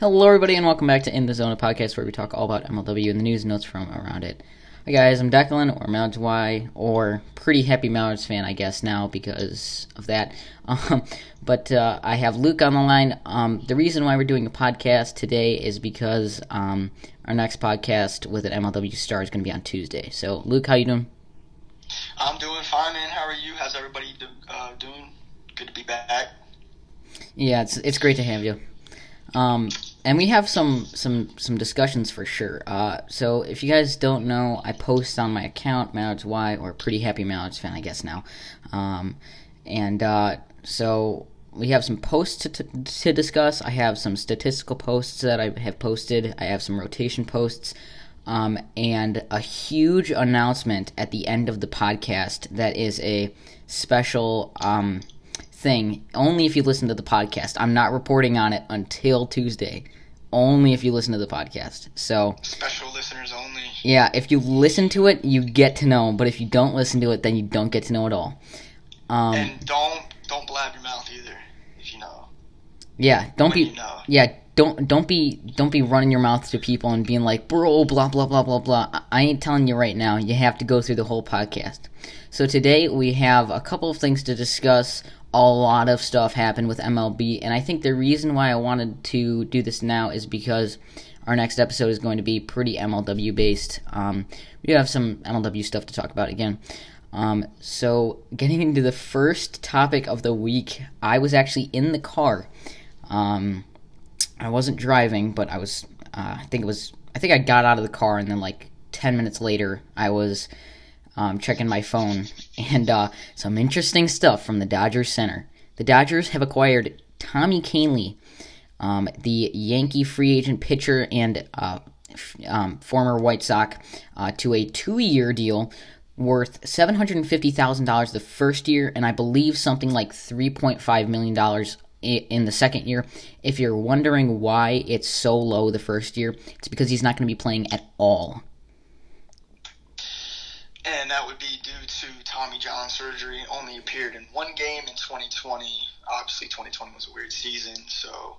Hello, everybody, and welcome back to In the Zone, a podcast where we talk all about MLW and the news and notes from around it. Hi, guys, I'm Declan, or Mallards Y, or pretty happy Mallards fan, I guess, now because of that. But I have Luke on the line. The reason why we're doing a podcast today is because our next podcast with an MLW star is going to be on Tuesday. So, Luke, how you doing? I'm doing fine, man. How are you? How's everybody doing? Good to be back. Yeah, it's great to have you. And we have some discussions for sure. So if you guys don't know, I post on my account, Mallards Y, or Pretty Happy Mallards Fan, I guess now. So we have some posts to discuss. I have some statistical posts that I have posted. I have some rotation posts. And a huge announcement at the end of the podcast that is a special thing. Only if you listen to the podcast. I'm not reporting on it until Tuesday. Only if you listen to the podcast. So special listeners only. Yeah, if you listen to it, you get to know. But if you don't listen to it, then you don't get to know at all. And don't blab your mouth either, if you know. Yeah, Don't be running your mouth to people and being like, bro, blah, blah, blah, blah, blah. I ain't telling you right now. You have to go through the whole podcast. So today we have a couple of things to discuss. A lot of stuff happened with MLB, and I think the reason why I wanted to do this now is because our next episode is going to be pretty MLW-based. We have some MLW stuff to talk about again. So getting into the first topic of the week, I was actually in the car. I wasn't driving, but I was. I think I got out of the car, and then like 10 minutes later, I was checking my phone, and some interesting stuff from the Dodgers center. The Dodgers have acquired Tommy Kahnle, the Yankee free agent pitcher and former White Sox, to a 2-year deal worth $750,000 the first year, and I believe something like $3.5 million. In the second year. If you're wondering why it's so low the first year, it's because he's not going to be playing at all. And that would be due to Tommy John surgery. Only appeared in one game in 2020. Obviously, 2020 was a weird season, so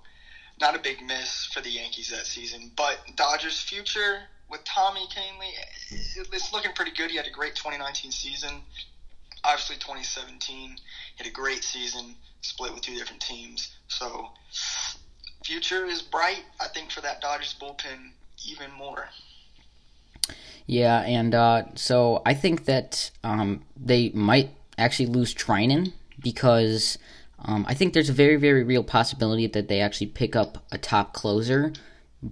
not a big miss for the Yankees that season. But Dodgers' future with Tommy Kahnle, it's looking pretty good. He had a great 2019 season. Obviously, 2017, had a great season, split with two different teams. So, future is bright, I think, for that Dodgers bullpen even more. Yeah, and so I think that they might actually lose Trinan because I think there's a very, very real possibility that they actually pick up a top closer.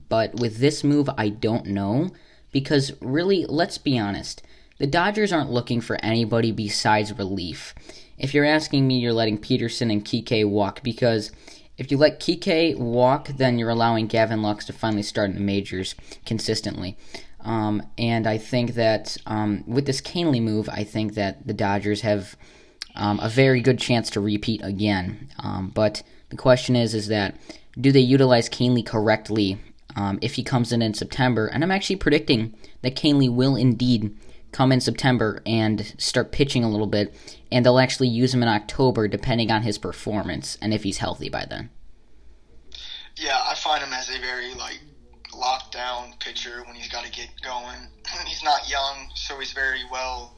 But with this move, I don't know because, really, let's be honest. The Dodgers aren't looking for anybody besides relief. If you're asking me, you're letting Peterson and Kike walk because if you let Kike walk, then you're allowing Gavin Lux to finally start in the majors consistently. And I think that with this Kahnle move, I think that the Dodgers have a very good chance to repeat again. But the question is that do they utilize Kahnle correctly if he comes in September? And I'm actually predicting that Kahnle will indeed come in September and start pitching a little bit, and they'll actually use him in October depending on his performance and if he's healthy by then. Yeah, I find him as a very, locked-down pitcher when he's got to get going. He's not young, so he's very well,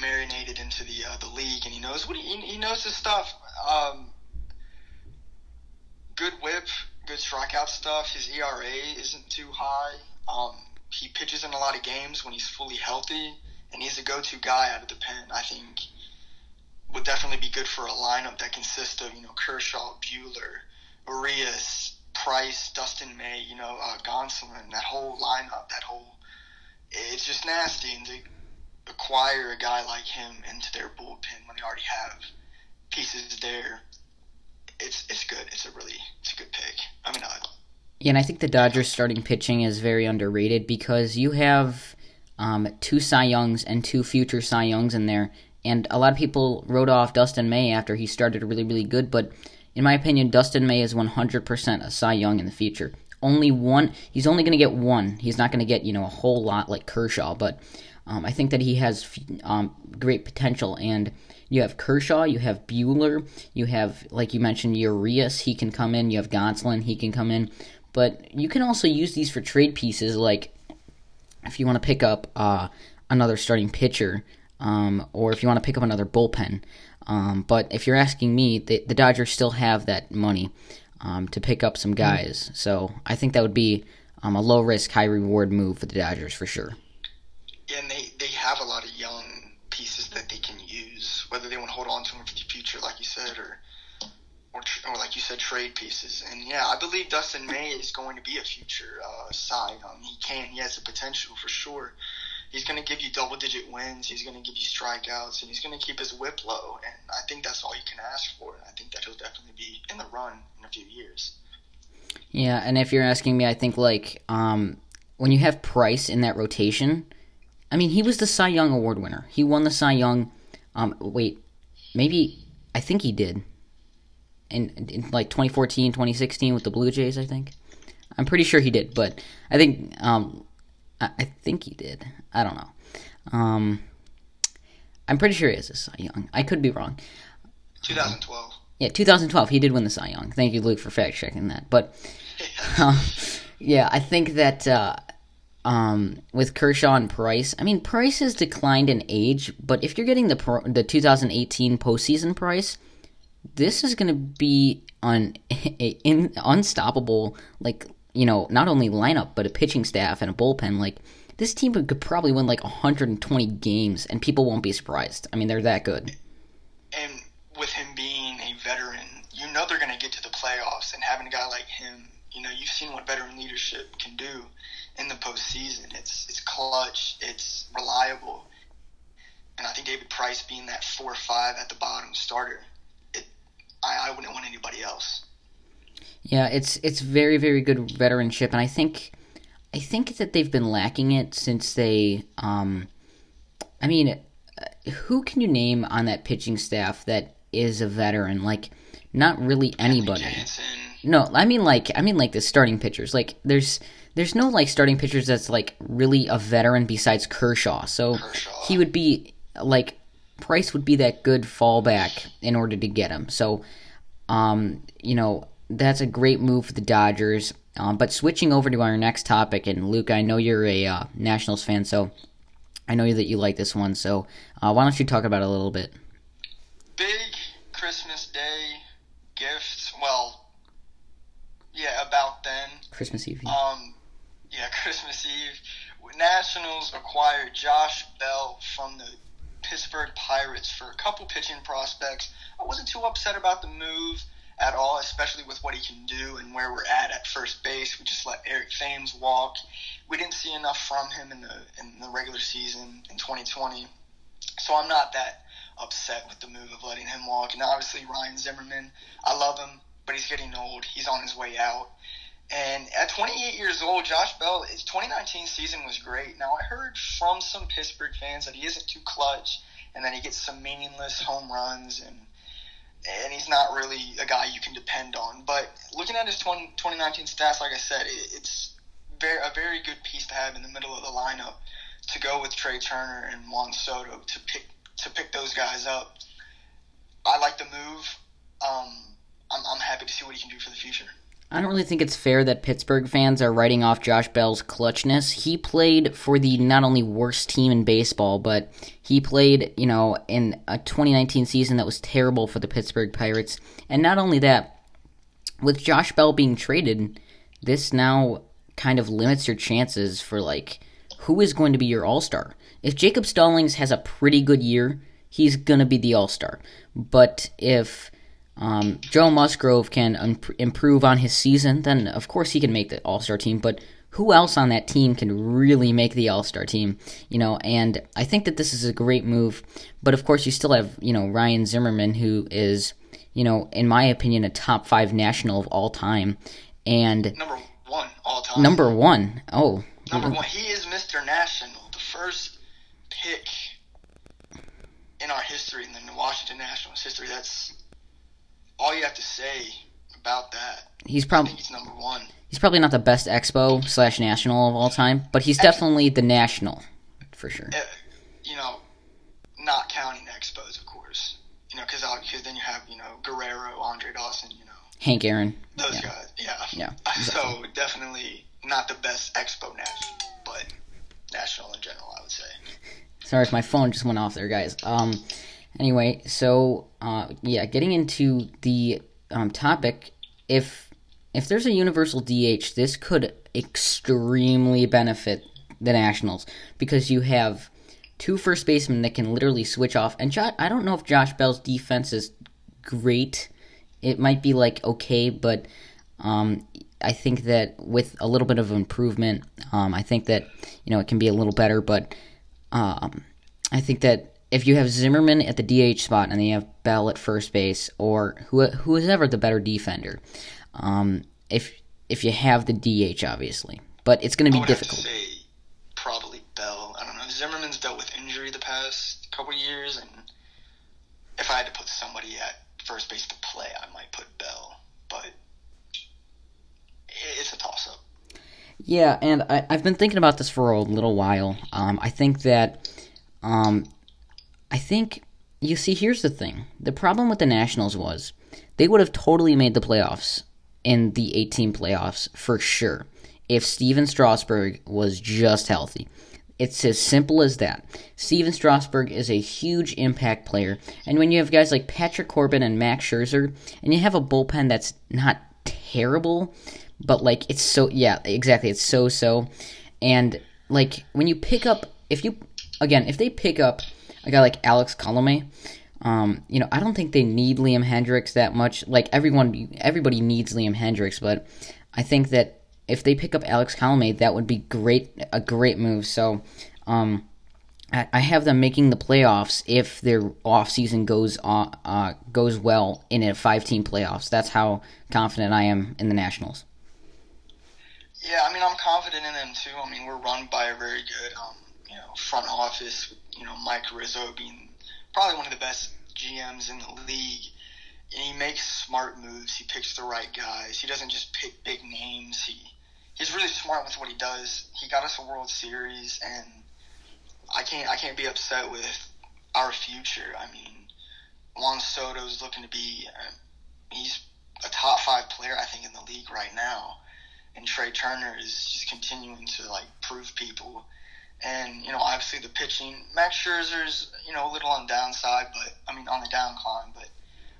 marinated into the league, and he knows what he knows his stuff. Good whip, good strikeout stuff. His ERA isn't too high. He pitches in a lot of games when he's fully healthy, and he's a go-to guy out of the pen. I think would definitely be good for a lineup that consists of, Kershaw, Buehler, Arias, Price, Dustin May, Gonsolin, that whole lineup, it's just nasty. And to acquire a guy like him into their bullpen when they already have pieces there, it's good. It's a good pick. Yeah, and I think the Dodgers starting pitching is very underrated because you have two Cy Youngs and two future Cy Youngs in there, and a lot of people wrote off Dustin May after he started really, really good, but in my opinion, Dustin May is 100% a Cy Young in the future. He's only going to get one. He's not going to get, a whole lot like Kershaw, but I think that he has great potential. And you have Kershaw, you have Buehler, you have, like you mentioned, Urias, he can come in. You have Gonsolin, he can come in. But you can also use these for trade pieces, like if you want to pick up another starting pitcher or if you want to pick up another bullpen. But if you're asking me, the Dodgers still have that money to pick up some guys. So I think that would be a low-risk, high-reward move for the Dodgers for sure. Yeah, and they have a lot of young pieces that they can use, whether they want to hold on to them for the future, like you said, or like you said, trade pieces. And, yeah, I believe Dustin May is going to be a future sign. He has the potential for sure. He's going to give you double-digit wins. He's going to give you strikeouts, and he's going to keep his whip low. And I think that's all you can ask for. I think that he'll definitely be in the run in a few years. Yeah, and if you're asking me, I think, like, when you have Price in that rotation, I mean, he was the Cy Young Award winner. He won the Cy Young, I think he did, in like, 2014, 2016 with the Blue Jays, I think. I'm pretty sure he did, but I think, I think he did. I don't know. I'm pretty sure he is a Cy Young. I could be wrong. 2012. 2012. He did win the Cy Young. Thank you, Luke, for fact-checking that. But, I think that with Kershaw and Price, I mean, Price has declined in age, but if you're getting the 2018 postseason Price, this is going to be an unstoppable, like, not only lineup, but a pitching staff and a bullpen. Like, this team could probably win, 120 games, and people won't be surprised. I mean, they're that good. And with him being a veteran, they're going to get to the playoffs, and having a guy like him, you've seen what veteran leadership can do in the postseason. It's clutch. It's reliable. And I think David Price being that 4 or 5 at the bottom starter, I wouldn't want anybody else. Yeah, it's very, very good veteranship, and I think that they've been lacking it since they who can you name on that pitching staff that is a veteran? Like, not really anybody. No, I mean the starting pitchers. Like, there's no starting pitchers that's really a veteran besides Kershaw. So he would be Price would be that good fallback in order to get him. So that's a great move for the Dodgers. But switching over to our next topic, and Luke, I know you're a Nationals fan, so I know that you like this one. So why don't you talk about it a little bit? Big Christmas Day gifts. Well, yeah, about then. Christmas Eve. Christmas Eve. Nationals acquired Josh Bell from the Pittsburgh Pirates for a couple pitching prospects. I wasn't too upset about the move at all, especially with what he can do and where we're at first base. We just let Eric Thames walk. We didn't see enough from him in the regular season in 2020. So I'm not that upset with the move of letting him walk. And obviously Ryan Zimmerman, I love him, but he's getting old. He's on his way out. And at 28 years old, Josh Bell, his 2019 season was great. Now, I heard from some Pittsburgh fans that he isn't too clutch and that he gets some meaningless home runs and he's not really a guy you can depend on. But looking at his 2019 stats, like I said, it's a very good piece to have in the middle of the lineup to go with Trey Turner and Juan Soto to pick those guys up. I like the move. I'm happy to see what he can do for the future. I don't really think it's fair that Pittsburgh fans are writing off Josh Bell's clutchness. He played for the not only worst team in baseball, but he played, in a 2019 season that was terrible for the Pittsburgh Pirates. And not only that, with Josh Bell being traded, this now kind of limits your chances for, who is going to be your all-star. If Jacob Stallings has a pretty good year, he's going to be the all-star. But if Joe Musgrove can improve on his season, then of course he can make the All-Star team, but who else on that team can really make the All-Star team? And I think that this is a great move, but of course you still have, Ryan Zimmerman, who is, in my opinion, a top 5 National of all time. And number 1 all time. Number 1. Oh. Number 1. He is Mr. National, the first pick in our history, in the Washington Nationals history. That's all you have to say about that. He's number 1. He's probably not the best Expo /National of all time, but he's definitely the National, for sure. you know, not counting the Expos, of course. You know, because then you have, you know, Guerrero, Andre Dawson, you know. Hank Aaron. Those guys, yeah. Exactly. So definitely not the best Expo National, but National in general, I would say. Sorry if my phone just went off there, guys. Anyway, so, getting into the topic, if there's a universal DH, this could extremely benefit the Nationals because you have two first basemen that can literally switch off. And I don't know if Josh Bell's defense is great. It might be, like, okay, but I think that with a little bit of improvement, I think that, you know, it can be a little better. But I think that if you have Zimmerman at the DH spot and then you have Bell at first base or whoever the better defender, if you have the DH, obviously. But it's going to be difficult. I would have to say probably Bell. I don't know. Zimmerman's dealt with injury the past couple years, and if I had to put somebody at first base to play, I might put Bell, but it's a toss-up. Yeah, and I've been thinking about this for a little while. I think that you see, here's the thing. The problem with the Nationals was they would have totally made the playoffs in the 18 playoffs for sure if Steven Strasburg was just healthy. It's as simple as that. Steven Strasburg is a huge impact player, and when you have guys like Patrick Corbin and Max Scherzer, and you have a bullpen that's not terrible, but, like, it's so... Yeah, exactly, it's so-so. And, like, when you pick up... If they pick up a guy like Alex Colomé, you know, I don't think they need Liam Hendricks that much. Like, everybody needs Liam Hendricks, but I think that if they pick up Alex Colomé, that would be a great move. So I have them making the playoffs if their offseason goes well in a 5-team playoffs. That's how confident I am in the Nationals. Yeah, I mean, I'm confident in them too. I mean, we're run by a very good front office, you know, Mike Rizzo being probably one of the best GMs in the league. And he makes smart moves. He picks the right guys. He doesn't just pick big names. He's really smart with what he does. He got us a World Series, and I can't be upset with our future. I mean, Juan Soto's looking to be he's a top 5 player I think in the league right now, and Trey Turner is just continuing to, like, prove people. And, you know, obviously the pitching, Max Scherzer's, you know, a little on the downcline, but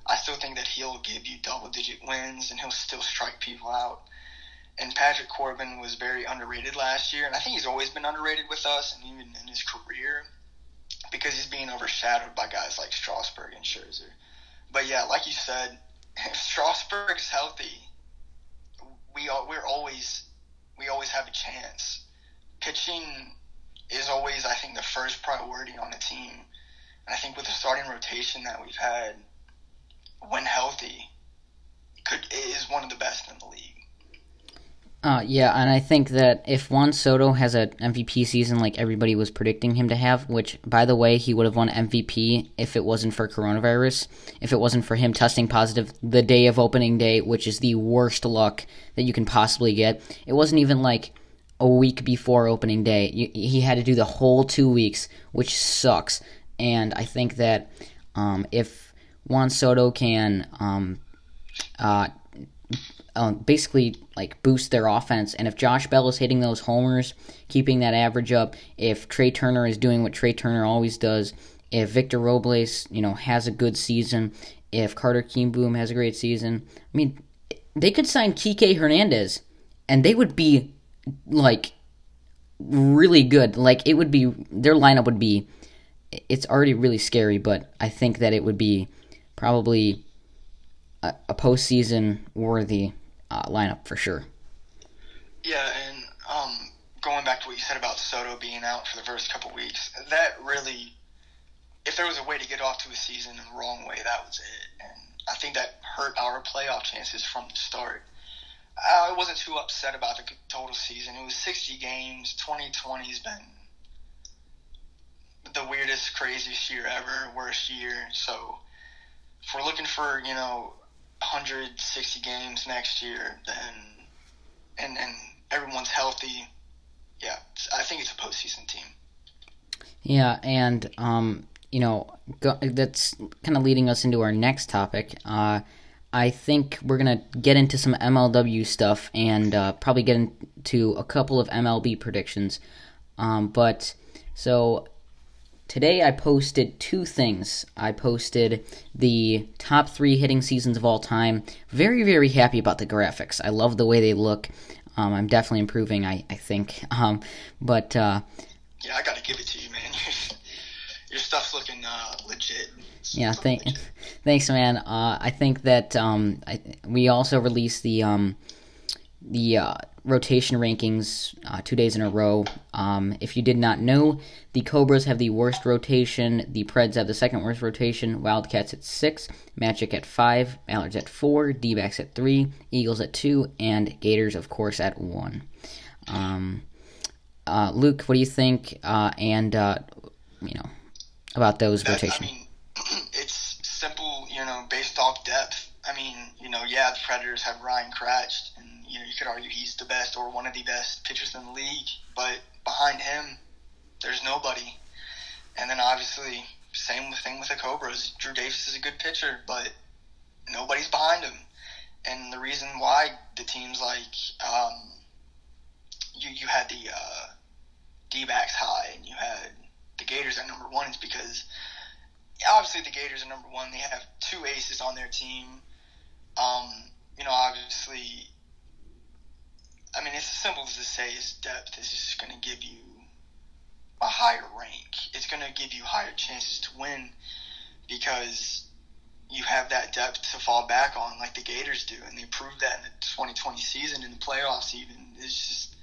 I still think that he'll give you double-digit wins, and he'll still strike people out. And Patrick Corbin was very underrated last year, and I think he's always been underrated with us, and even in his career, because he's being overshadowed by guys like Strasburg and Scherzer. But yeah, like you said, if Strasburg's healthy, we always have a chance. Pitching is always, I think, the first priority on the team, and I think with the starting rotation that we've had, when healthy, is one of the best in the league. Yeah, and I think that if Juan Soto has an MVP season like everybody was predicting him to have, which, by the way, he would have won MVP if it wasn't for coronavirus, if it wasn't for him testing positive the day of opening day, which is the worst luck that you can possibly get. It wasn't even like a week before opening day. He had to do the whole 2 weeks, which sucks. And I think that if Juan Soto can basically, like, boost their offense. And if Josh Bell is hitting those homers, keeping that average up, if Trey Turner is doing what Trey Turner always does, if Victor Robles, you know, has a good season, if Carter Kienboom has a great season, I mean, they could sign Kike Hernandez, and they would be, like, really good. Like, it would be – their lineup would be – it's already really scary, but I think that it would be – probably a postseason-worthy lineup for sure. Yeah, and going back to what you said about Soto being out for the first couple weeks, that really, if there was a way to get off to a season in the wrong way, that was it. And I think that hurt our playoff chances from the start. I wasn't too upset about the total season. It was 60 games. 2020 has been the weirdest, craziest year ever, worst year, so... If we're looking for, you know, 160 games next year, then and everyone's healthy, yeah, I think it's a postseason team. Yeah, and that's kind of leading us into our next topic. I think we're going to get into some MLW stuff and probably get into a couple of MLB predictions. So today I posted two things. I posted the top 3 hitting seasons of all time. Very, very happy about the graphics. I love the way they look. I'm definitely improving, I think. Yeah, I got to give it to you, man. Your stuff's looking legit. Yeah, thanks, man. I think that we also released the rotation rankings 2 days in a row. If you did not know, the Cobras have the worst rotation. The Preds have the second worst rotation. Wildcats at 6, Magic at 5, Mallards at 4, D-backs at 3, Eagles at 2, and Gators, of course, at 1. Luke, what do you think? About those rotations? It's simple, based off depth. The Predators have Ryan Cratched, and, you could argue he's the best or one of the best pitchers in the league, but behind him, there's nobody. And then, obviously, same thing with the Cobras. Drew Davis is a good pitcher, but nobody's behind him. And the reason why the teams like you had the D-backs high and you had the Gators at number 1 is because obviously the Gators are number 1. They have 2 aces on their team. Obviously, it's as simple as to say is depth is just going to give you a higher rank. It's going to give you higher chances to win because you have that depth to fall back on like the Gators do, and they proved that in the 2020 season, in the playoffs even. It's just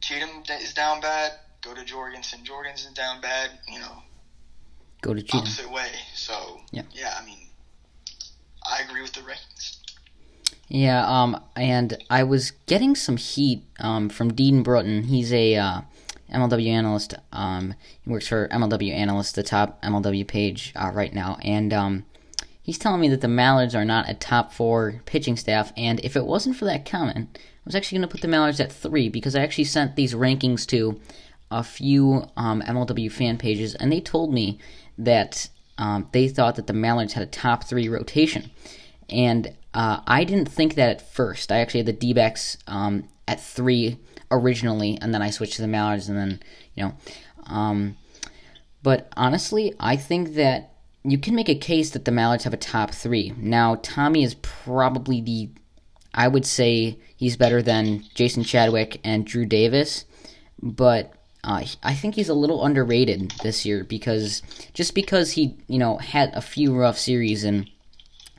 Cheatham is down bad. Go to Jorgensen. Jorgensen's down bad, Go to Cheatham. Opposite way. So, yeah, I agree with the rankings. Yeah, and I was getting some heat from Dean Brutton. He's a MLW analyst. He works for MLW Analyst, the top MLW page right now. And he's telling me that the Mallards are not a top 4 pitching staff. And if it wasn't for that comment, I was actually going to put the Mallards at 3 because I actually sent these rankings to a few MLW fan pages, and they told me that they thought that the Mallards had a top 3 rotation. And I didn't think that at first. I actually had the D-backs at 3 originally, and then I switched to the Mallards, and then, But honestly, I think that you can make a case that the Mallards have a top 3. Now, Tommy is probably I would say he's better than Jason Chadwick and Drew Davis, but I think he's a little underrated this year because he, had a few rough series, and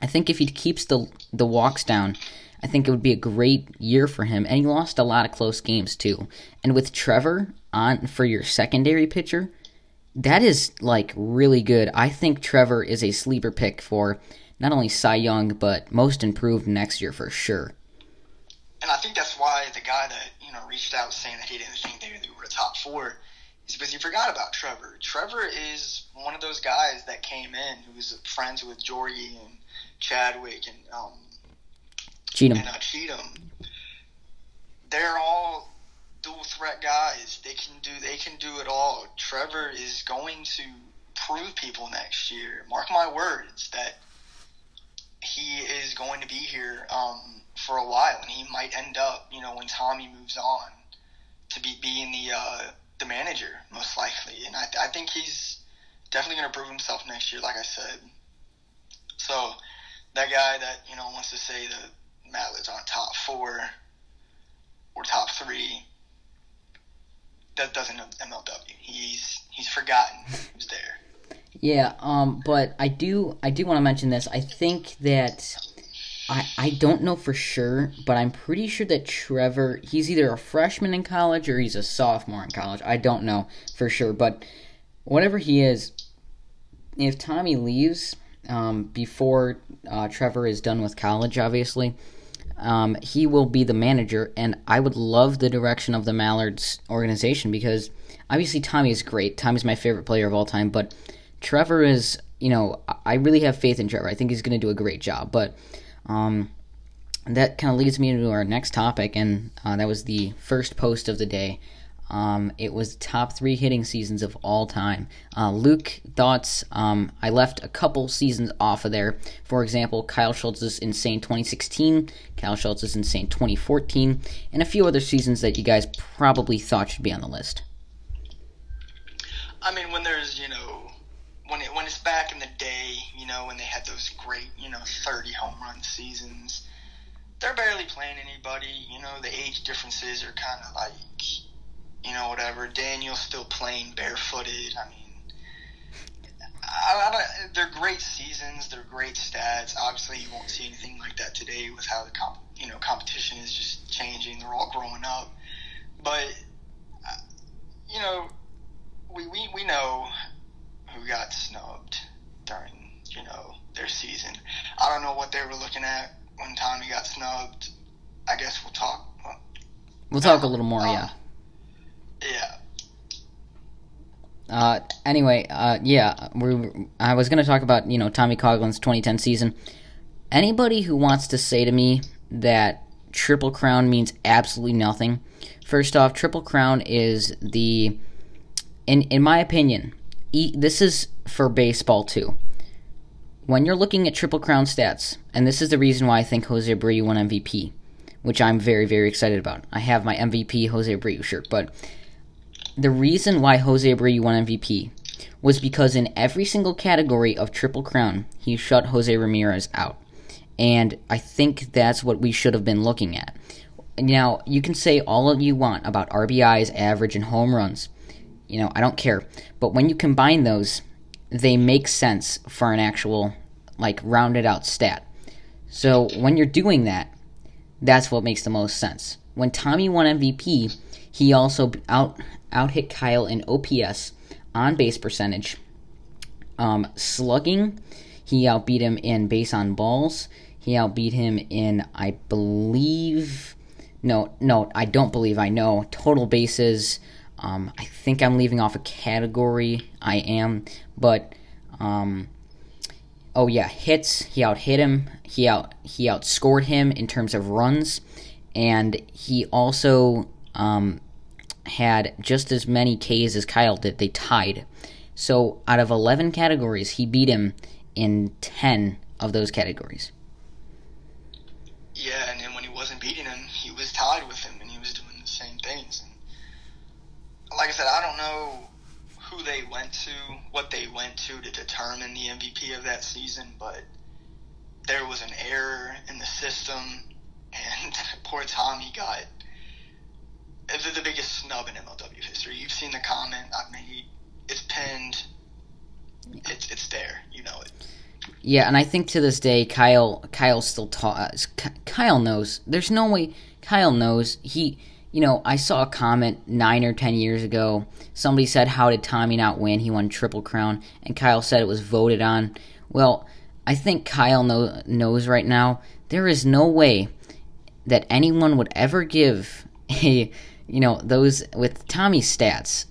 I think if he keeps the walks down, I think it would be a great year for him. And he lost a lot of close games too. And with Trevor on for your secondary pitcher, that is really good. I think Trevor is a sleeper pick for not only Cy Young but most improved next year for sure. And I think that's why the guy that reached out saying that he didn't think they were a top 4 is because he forgot about Trevor. Trevor is one of those guys that came in who was friends with Jory and Chadwick and Cheatham. They're all dual threat guys. They can do it all. Trevor is going to prove people next year. Mark my words that he is going to be here for a while, and he might end up, when Tommy moves on, to be being the manager most likely. And I think he's definitely going to prove himself next year, like I said. So that guy that wants to say the Mallards on top 4 or top 3, that doesn't MLW. He's forgotten who's there. Yeah, but I do want to mention this. I think that I don't know for sure, but I'm pretty sure that Trevor, he's either a freshman in college or he's a sophomore in college. I don't know for sure, but whatever he is, if Tommy leaves before Trevor is done with college, obviously, he will be the manager, and I would love the direction of the Mallards organization because obviously Tommy is great. Tommy's my favorite player of all time, but Trevor is, I really have faith in Trevor. I think he's going to do a great job. But that kind of leads me into our next topic, and that was the first post of the day. It was top three hitting seasons of all time. Luke, thoughts? I left a couple seasons off of there. For example, Kyle Schultz's insane 2016, Kyle Schultz's insane 2014, and a few other seasons that you guys probably thought should be on the list. I mean, when there's, you know, when it's back in the day, you know, when they had those great, you know, 30 home run seasons, they're barely playing anybody. You know, the age differences are kind of like, you know, whatever. Daniel's still playing barefooted. I mean, I don't, they're great seasons. They're great stats. Obviously, you won't see anything like that today with how the competition is just changing. They're all growing up. But, you know, we know who got snubbed during, you know, their season. I don't know what they were looking at when Tommy got snubbed. I guess we'll talk. We'll talk a little more, yeah. Yeah. I was going to talk about, you know, Tommy Coughlin's 2010 season. Anybody who wants to say to me that Triple Crown means absolutely nothing, first off, Triple Crown is the, in my opinion, this is for baseball too. When you're looking at Triple Crown stats, and this is the reason why I think Jose Abreu won MVP, which I'm very, very excited about. I have my MVP Jose Abreu shirt, but the reason why Jose Abreu won MVP was because in every single category of Triple Crown, he shut Jose Ramirez out. And I think that's what we should have been looking at. Now, you can say all you want about RBIs, average, and home runs. You know, I don't care. But when you combine those, they make sense for an actual, like, rounded out stat. So when you're doing that, that's what makes the most sense. When Tommy won MVP, he also out-hit Kyle in OPS, on-base percentage, slugging. He outbeat him in base on balls. He outbeat him in, I believe, I know, total bases. I think I'm leaving off a category. I am, but, hits. He out-hit him. He outscored him in terms of runs, and he also had just as many Ks as Kyle did. They tied. So out of 11 categories, he beat him in 10 of those categories. Yeah, and then when he wasn't beating him, he was tied with him, and he was doing the same things. And like I said, I don't know who they went to, what they went to determine the MVP of that season, but there was an error in the system, and poor Tommy got the biggest snub in MLW history. You've seen the comment I've made. It's pinned. It's there. You know it. Yeah, and I think to this day, Kyle still talks. Kyle knows. There's no way Kyle knows. You know, I saw a comment 9 or 10 years ago. Somebody said, how did Tommy not win? He won Triple Crown. And Kyle said it was voted on. Well, I think Kyle knows right now there is no way that anyone would ever give a, you know, those with Tommy's stats,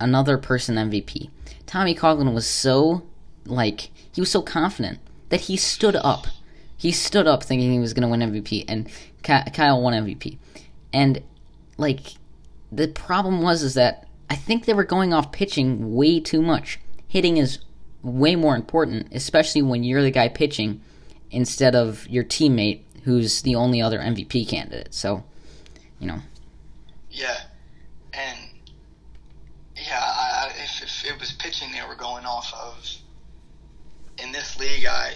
another person MVP. Tommy Kahnle was so, like, he was so confident that he stood up. He stood up thinking he was going to win MVP, and Kyle won MVP. And like, the problem was that I think they were going off pitching way too much. Hitting is way more important, especially when you're the guy pitching instead of your teammate who's the only other MVP candidate. So, you know. Yeah. And, yeah, if it was pitching they were going off of, in this league, I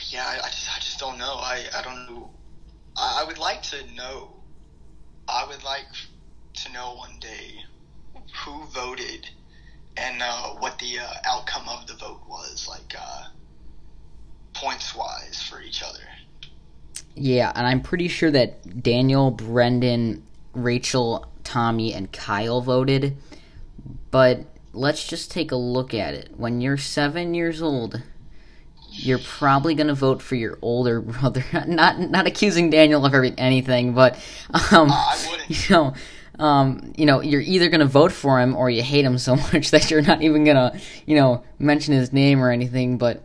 just don't know. I don't know. I would like to know. I would like to know one day who voted and what the outcome of the vote was, like points-wise for each other. Yeah, and I'm pretty sure that Daniel, Brendan, Rachel, Tommy, and Kyle voted. But let's just take a look at it. When you're 7 years old, you're probably going to vote for your older brother. Not accusing Daniel of anything, but I wouldn't. You know, you're either going to vote for him or you hate him so much that you're not even going to, you know, mention his name or anything. But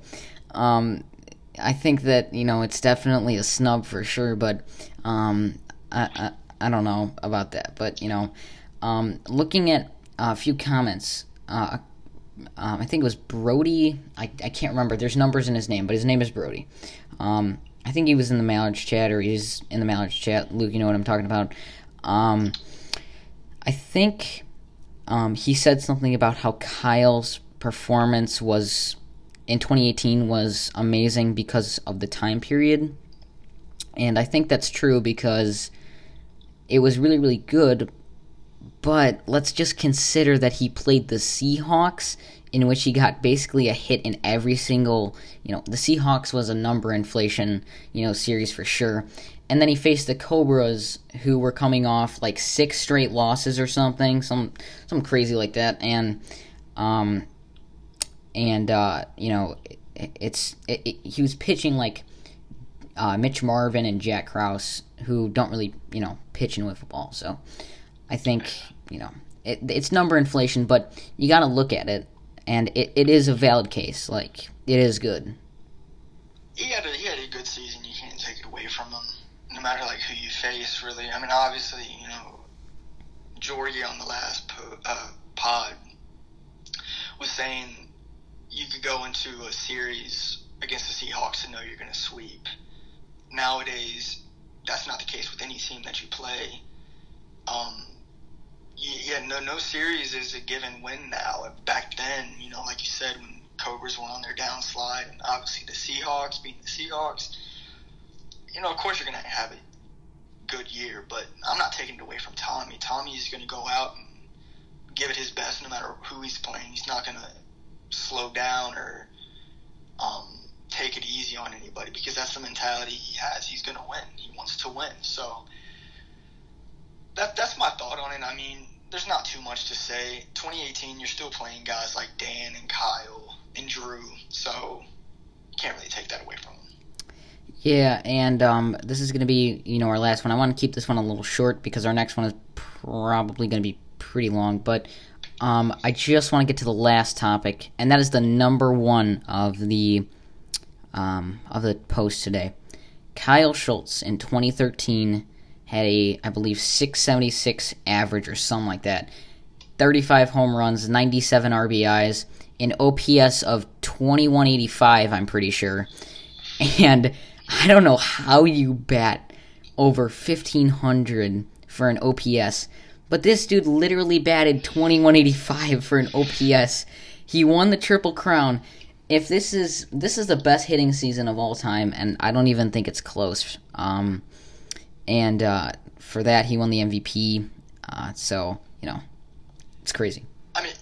I think that, you know, it's definitely a snub for sure. But I don't know about that. But, you know, Looking at a few comments, I think it was Brody. I can't remember. There's numbers in his name, but his name is Brody. I think he was in the Mallard's chat, or he's in the Mallard's chat. Luke, you know what I'm talking about. I think he said something about how Kyle's performance was in 2018 was amazing because of the time period. And I think that's true because it was really, really good. But let's just consider that he played the Seahawks, in which he got basically a hit in every single, the Seahawks was a number inflation, series for sure. And then he faced the Cobras, who were coming off like 6 straight losses or something, some crazy like that. He was pitching like Mitch Marvin and Jack Krause, who don't really, pitch and whiff a ball. So I think, it's number inflation, but you got to look at it, and it is a valid case. Like, it is good. He had a good season. You can't take it away from him, no matter, who you face, really. I mean, obviously, Jory on the last pod was saying you could go into a series against the Seahawks and know you're going to sweep. Nowadays, that's not the case with any team that you play. No series is a given win now. Back then, like you said, when Cobras were on their downslide, and obviously the Seahawks being the Seahawks, of course you're going to have a good year, but I'm not taking it away from Tommy. Tommy's going to go out and give it his best no matter who he's playing. He's not going to slow down or take it easy on anybody because that's the mentality he has. He's going to win. He wants to win, so... That's my thought on it. I mean, there's not too much to say. 2018, you're still playing guys like Dan and Kyle and Drew, so you can't really take that away from them. Yeah, and this is going to be, our last one. I want to keep this one a little short because our next one is probably going to be pretty long, but I just want to get to the last topic, and that is the number one of the post today. Kyle Schultz in 2013 had a, I believe, 676 average or something like that. 35 home runs, 97 RBIs, an OPS of 2185, I'm pretty sure. And I don't know how you bat over 1,500 for an OPS, but this dude literally batted 2185 for an OPS. He won the Triple Crown. If this is the best hitting season of all time, and I don't even think it's close. And for that, he won the MVP. So it's crazy. I mean,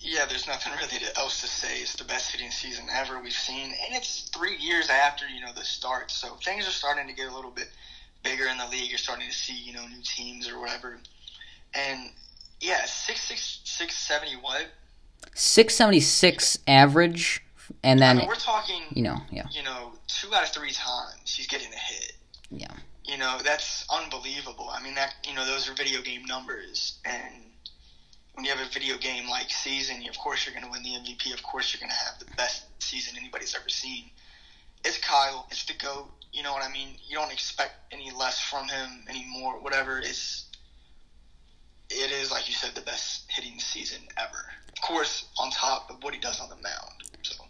yeah, there's nothing really else to say. It's the best hitting season ever we've seen. And it's 3 years after, the start. So things are starting to get a little bit bigger in the league. You're starting to see, new teams or whatever. And, yeah, 670 what? 676 average. And then, we're talking, 2 out of 3 times he's getting a hit. Yeah. That's unbelievable. I mean, that those are video game numbers. And when you have a video game-like season, of course you're going to win the MVP. Of course you're going to have the best season anybody's ever seen. It's Kyle. It's the GOAT. You know what I mean? You don't expect any less from him anymore, whatever. It is, like you said, the best hitting season ever. Of course, on top of what he does on the mound. So.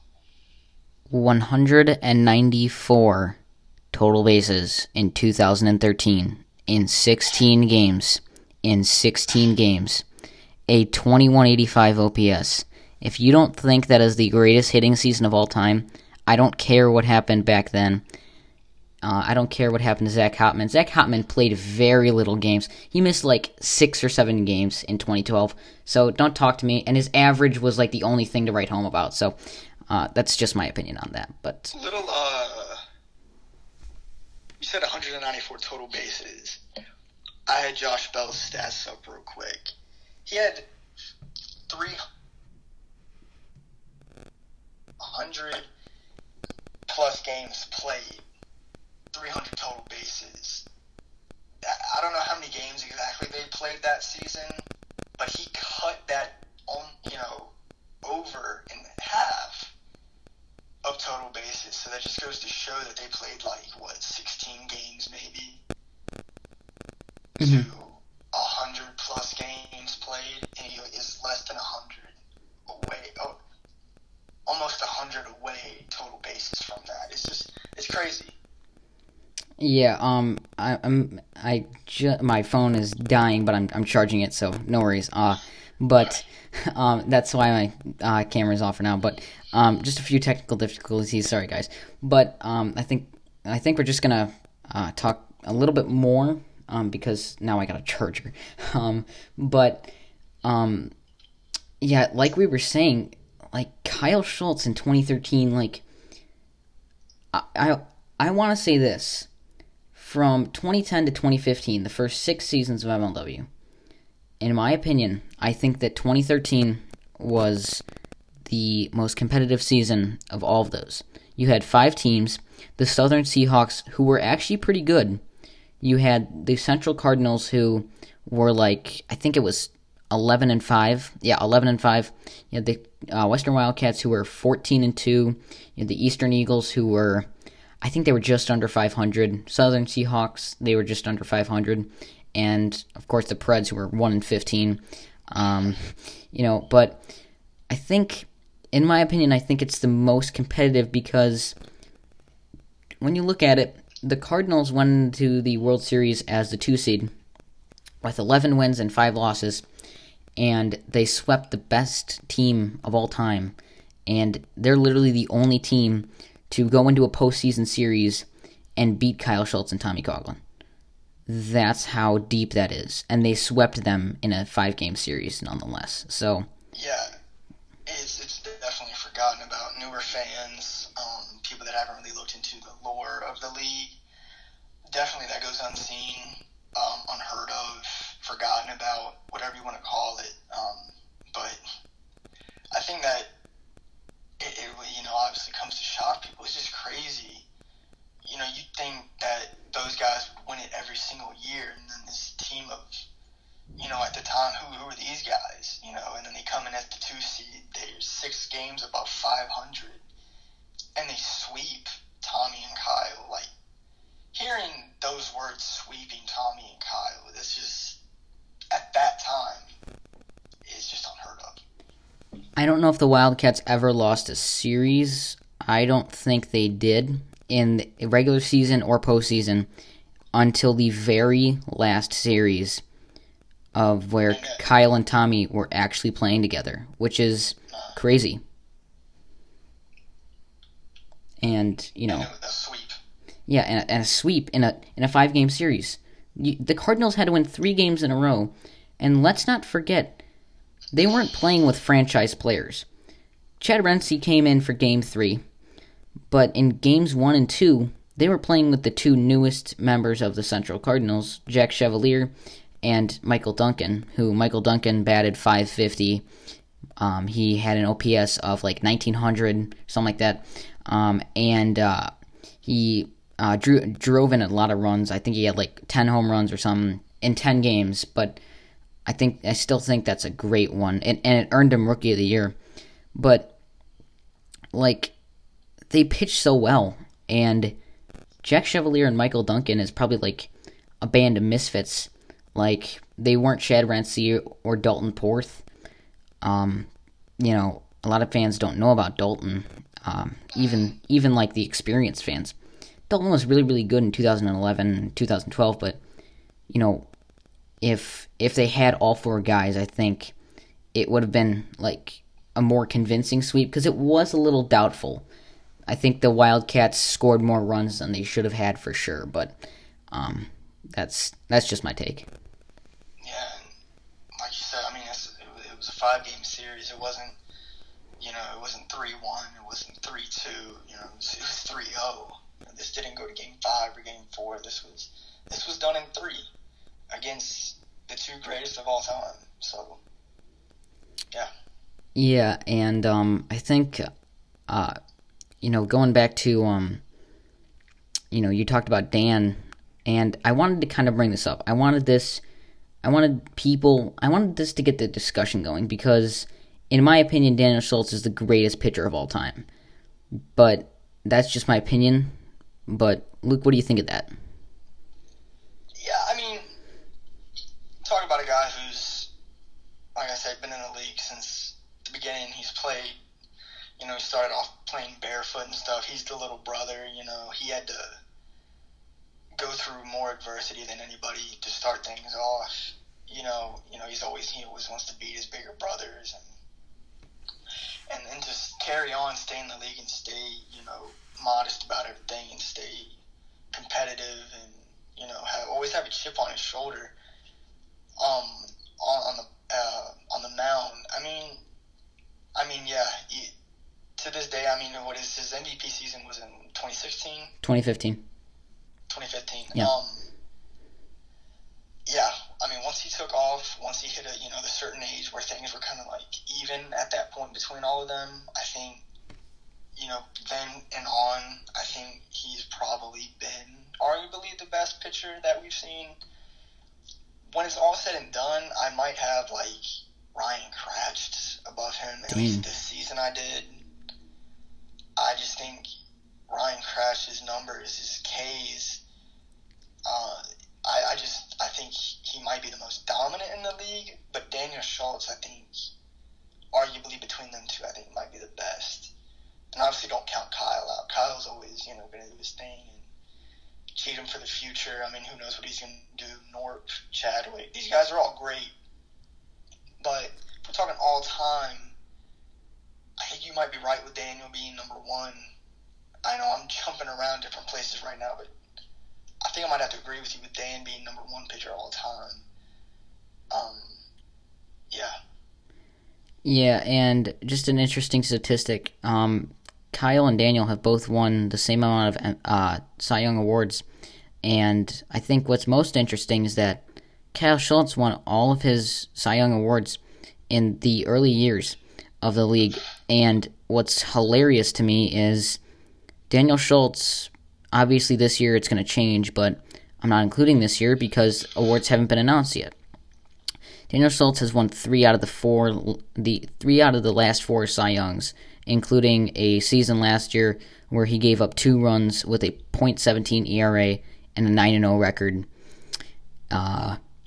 194. Total bases in 2013 in 16 games. A 2185 OPS. If you don't think that is the greatest hitting season of all time, I don't care what happened back then. I don't care what happened to Zach Hopman. Zach Hopman played very little games. He missed 6 or 7 games in 2012. So don't talk to me. And his average was the only thing to write home about. So that's just my opinion on that. But little you said 194 total bases. I had Josh Bell's stats up real quick. He had 300-plus games played, 300 total bases. I don't know how many games exactly they played that season, but he cut that over in half of total bases, so that just goes to show that they played 16 games maybe to 100 plus games Yeah, my phone is dying, but I'm charging it, so no worries. That's why my camera's off for now. But just a few technical difficulties. Sorry, guys. But I think we're just gonna talk a little bit more because now I got a charger. Yeah, like we were saying, like Kyle Schultz in 2013, like I want to say this. From 2010 to 2015, the first 6 seasons of MLW, in my opinion, I think that 2013 was the most competitive season of all of those. You had 5 teams, the Southern Seahawks, who were actually pretty good. You had the Central Cardinals, who were like, I think it was 11-5. Yeah, 11-5. You had the Western Wildcats, who were 14-2. You had the Eastern Eagles, who were, I think they were just under 500. Southern Seahawks, they were just under 500, and of course the Preds, who were 1-15. But I think, in my opinion, I think it's the most competitive because when you look at it, the Cardinals went into the World Series as the 2 seed with 11 wins and 5 losses, and they swept the best team of all time, and they're literally the only team to go into a postseason series and beat Kyle Schultz and Tommy Kahnle. That's how deep that is. And they swept them in a 5-game series nonetheless. So yeah, it's definitely forgotten about. Newer fans, people that haven't really looked into the lore of the league, definitely that goes unseen, unheard of, forgotten about, whatever you want to call it. But I think that It obviously comes to shock people. It's just crazy. You'd think that those guys would win it every single year, and then this team of, at the time, who are these guys? And then they come in as the 2 seed. They're 6 games above 500, and they sweep Tommy and Kyle. Like, hearing those words, sweeping Tommy and Kyle, it's just, at that time, it's just unheard of. I don't know if the Wildcats ever lost a series. I don't think they did in the regular season or postseason until the very last series of where Kyle and Tommy were actually playing together, which is crazy. And, yeah, and a sweep in a 5-game series. The Cardinals had to win 3 games in a row, and let's not forget, they weren't playing with franchise players. Chad Rency came in for Game 3, but in Games 1 and 2, they were playing with the 2 newest members of the Central Cardinals, Jack Chevalier and Michael Duncan, who Michael Duncan batted .550. He had an OPS of like 1,900, something like that, and he drove in a lot of runs. I think he had like 10 home runs or something in 10 games, but I still think that's a great one, and it earned him Rookie of the Year. But, like, they pitch so well, and Jack Chevalier and Michael Duncan is probably like a band of misfits. Like, they weren't Chad Rency or Dalton Porth. A lot of fans don't know about Dalton, even like the experienced fans. Dalton was really, really good in 2011 and 2012, but, If they had all 4 guys, I think it would have been like a more convincing sweep because it was a little doubtful. I think the Wildcats scored more runs than they should have had for sure, but that's just my take. Yeah, like you said, I mean, it was a 5-game series. It wasn't, it wasn't 3-1, it wasn't 3-2, it was 3-0. This didn't go to Game 5 or Game 4. This was done in 3. Against the 2 greatest of all time, so yeah. Yeah, and I think, going back to, you talked about Dan, and I wanted to kind of bring this up. I wanted this to get the discussion going because, in my opinion, Daniel Schultz is the greatest pitcher of all time. But that's just my opinion. But Luke, what do you think of that? Talk about a guy who's, like I said, been in the league since the beginning. He's played, he started off playing barefoot and stuff. He's the little brother, he had to go through more adversity than anybody to start things off. You know, he always wants to beat his bigger brothers and just carry on, stay in the league and stay, you know, modest about everything and stay competitive and, you know, always have a chip on his shoulder on the mound. I mean, yeah. To this day, what is his MVP season was in 2016? 2015. Yeah. Yeah, once he took off, once he hit the certain age where things were kind of like even at that point between all of them, I think, then and on, I think he's probably been arguably the best pitcher that we've seen. When it's all said and done, I might have Ryan Cratched above him. At least this season I did. I just think Ryan Cratched's numbers, his Ks, I think he might be the most dominant in the league, but Daniel Schultz, I think, arguably between them two, I think might be the best. And obviously don't count Kyle out. Kyle's always, going to do his thing and Cheatham for the future. Who knows what he's going to do. Norp, Chadwick, these guys are all great. But if we're talking all time, I think you might be right with Daniel being number one. I know I'm jumping around different places right now, but I think I might have to agree with you with Dan being number one pitcher all time. Yeah, and just an interesting statistic. Kyle and Daniel have both won the same amount of Cy Young awards, and I think what's most interesting is that Kyle Schultz won all of his Cy Young awards in the early years of the league, and what's hilarious to me is Daniel Schultz, obviously this year it's going to change, but I'm not including this year because awards haven't been announced yet. Daniel Schultz has won three out of the last four Cy Youngs, including a season last year where he gave up 2 runs with a .17 ERA and a 9-0 record.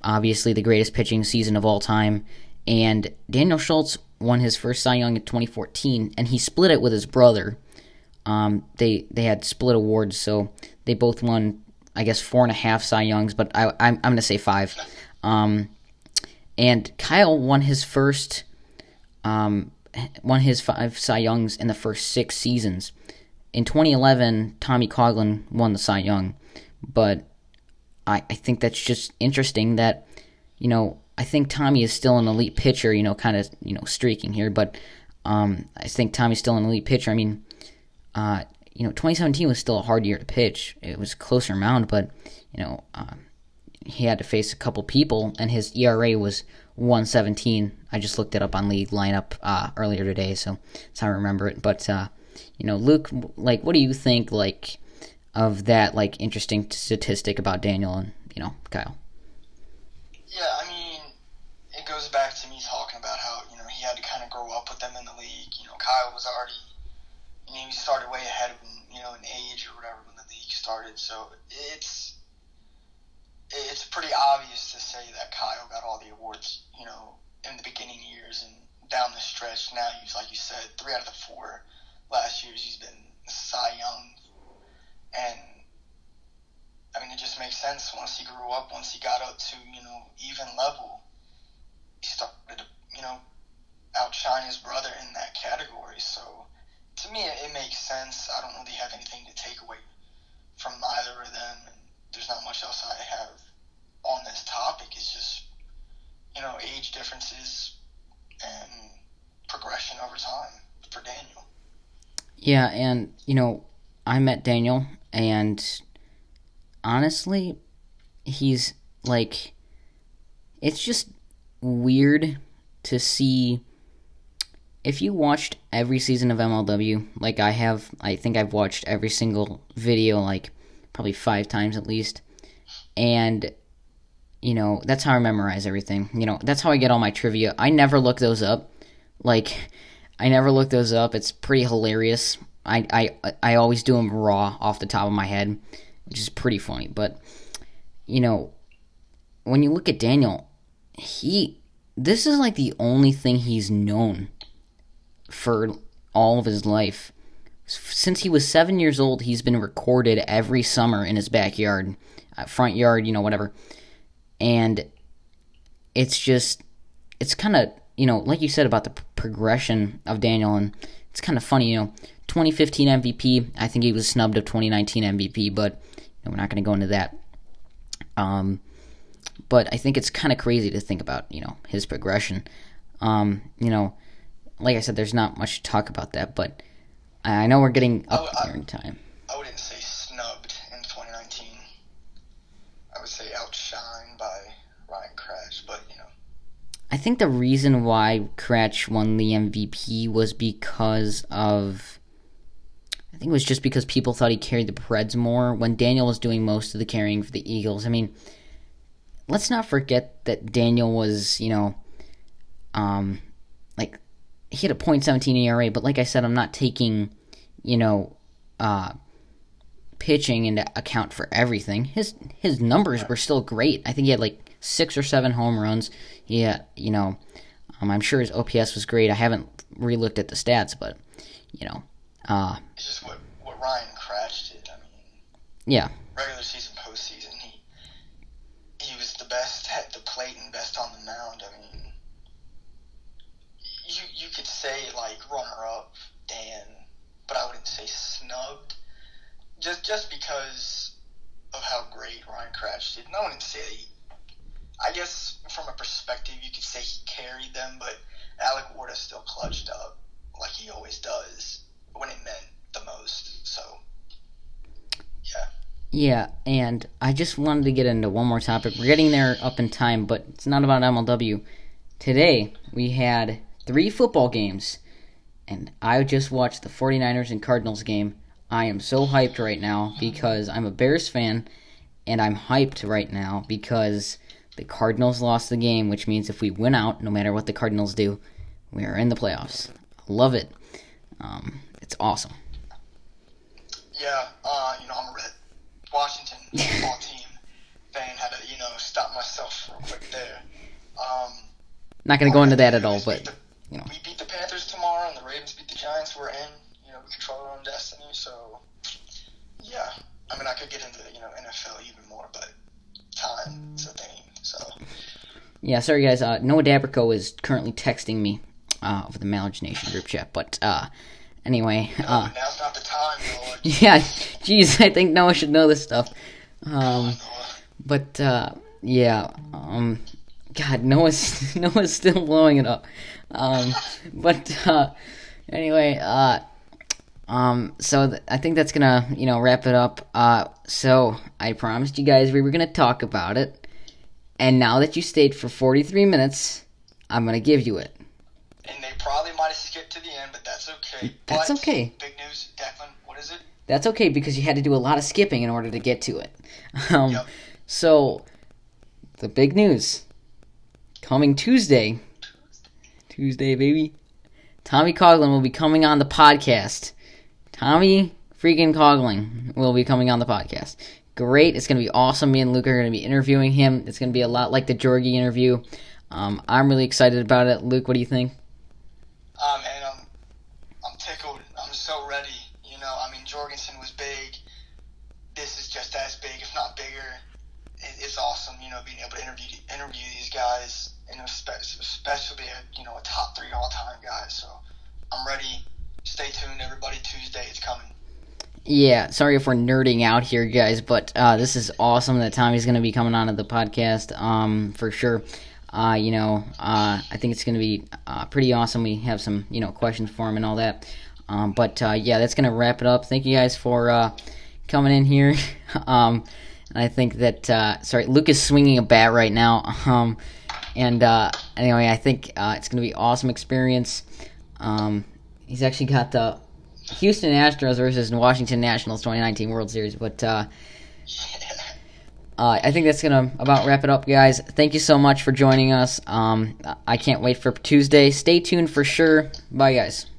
Obviously the greatest pitching season of all time, and Daniel Schultz won his first Cy Young in 2014, and he split it with his brother. They had split awards, so they both won, I guess, 4.5 Cy Youngs, but I'm going to say 5. And Kyle won his first, won his 5 Cy Youngs in the first 6 seasons. In 2011, Tommy Kahnle won the Cy Young, but I think that's just interesting that, I think Tommy is still an elite pitcher, streaking here, but I think Tommy's still an elite pitcher. 2017 was still a hard year to pitch. It was a closer mound, but, he had to face a couple people, and his ERA was 1.17. I just looked it up on League Lineup earlier today, so that's how I remember it. But, Luke, what do you think, of that, interesting statistic about Daniel and, Kyle? Yeah, it goes back to me talking about how, he had to kind of grow up with them in the league. Kyle was already, he started way ahead of him, in age or whatever when the league started. So it's pretty obvious to say that Kyle got all the awards, in the beginning years and down the stretch. Now he's, like you said, 3 out of the 4 last years he's been Cy Young. And, it just makes sense. Once he grew up, once he got up to, even level, he started to, outshine his brother in that category. So, to me, it makes sense. I don't really have anything to take away from either of them. And there's not much else I have on this topic. It's just, age differences and progression over time for Daniel. Yeah, and, I met Daniel, and honestly, he's, it's just weird to see. If you watched every season of MLW, I have, I think I've watched every single video, probably 5 times at least, and, that's how I memorize everything, that's how I get all my trivia. I never look those up, it's pretty hilarious. I always do them raw off the top of my head, which is pretty funny, but, when you look at Daniel, this is the only thing he's known for all of his life, since he was 7 years old, he's been recorded every summer in his backyard, front yard, whatever. And it's just, it's kind of, like you said about the progression of Daniel, and it's kind of funny, 2015 MVP, I think he was snubbed of 2019 MVP, but we're not going to go into that. But I think it's kind of crazy to think about, his progression. Like I said, there's not much to talk about that, but I know we're getting up here in time. I wouldn't say snubbed in 2019. I would say outshined by Ryan Cratched, but, I think the reason why Cratched won the MVP was because of... I think it was just because people thought he carried the Preds more when Daniel was doing most of the carrying for the Eagles. I mean, let's not forget that Daniel was, he had a .17 ERA, but like I said, I'm not taking, pitching into account for everything. His numbers were still great. I think he had like 6 or 7 home runs. Yeah, I'm sure his OPS was great. I haven't re-looked at the stats, but, it's just what Ryan Cratched did. I mean, yeah. Regular season, postseason, he was the best at the plate and best on the mound. I mean, you could say like runner up, Dan, but I wouldn't say snubbed, just because of how great Ryan Cratched did. And I wouldn't say I guess from a perspective you could say he carried them, but Alec Warda still clutched up like he always does when it meant the most, so, yeah. Yeah, and I just wanted to get into one more topic. We're getting there up in time, but it's not about MLW. Today, we had 3 football games, and I just watched the 49ers and Cardinals game. I am so hyped right now because I'm a Bears fan, and I'm hyped right now because the Cardinals lost the game, which means if we win out, no matter what the Cardinals do, we are in the playoffs. I love it. It's awesome. Yeah, I'm a red Washington football team fan. Had to, stop myself real quick there. Not going to go into that at all, but we beat the Panthers tomorrow, and the Ravens beat the Giants. We're in. We control our own destiny. So, yeah. I mean, I could get into NFL even more, but time is a thing. So. Yeah, sorry guys. Noah Dabrico is currently texting me. Of the Malage Nation group chat, but anyway. No, now's not the time, Noah. Yeah, jeez, I think Noah should know this stuff. But yeah, God, Noah's still blowing it up. But anyway, so I think that's gonna wrap it up. So I promised you guys we were gonna talk about it, and now that you stayed for 43 minutes, I'm gonna give you it. And they probably might have skipped to the end, but that's okay. That's okay. Big news, Declan, what is it? That's okay, because you had to do a lot of skipping in order to get to it. Yep. So, the big news. Coming Tuesday, baby. Tommy Coughlin will be coming on the podcast. Tommy freaking Coughlin will be coming on the podcast. Great. It's going to be awesome. Me and Luke are going to be interviewing him. It's going to be a lot like the Jorgie interview. I'm really excited about it. Luke, what do you think? And I'm tickled. I'm so ready. I mean, Jorgensen was big. This is just as big, if not bigger. It's awesome, being able to interview these guys, and especially a top 3 all-time guy. So I'm ready. Stay tuned, everybody. Tuesday, it's coming. Yeah, sorry if we're nerding out here, guys, but this is awesome that Tommy's going to be coming on to the podcast for sure. I think it's going to be pretty awesome. We have some, questions for him and all that. But that's going to wrap it up. Thank you guys for coming in here. And I think that, Luke is swinging a bat right now. Anyway, I think it's going to be an awesome experience. He's actually got the Houston Astros versus Washington Nationals 2019 World Series, but I think that's going to about wrap it up, guys. Thank you so much for joining us. I can't wait for Tuesday. Stay tuned for sure. Bye, guys.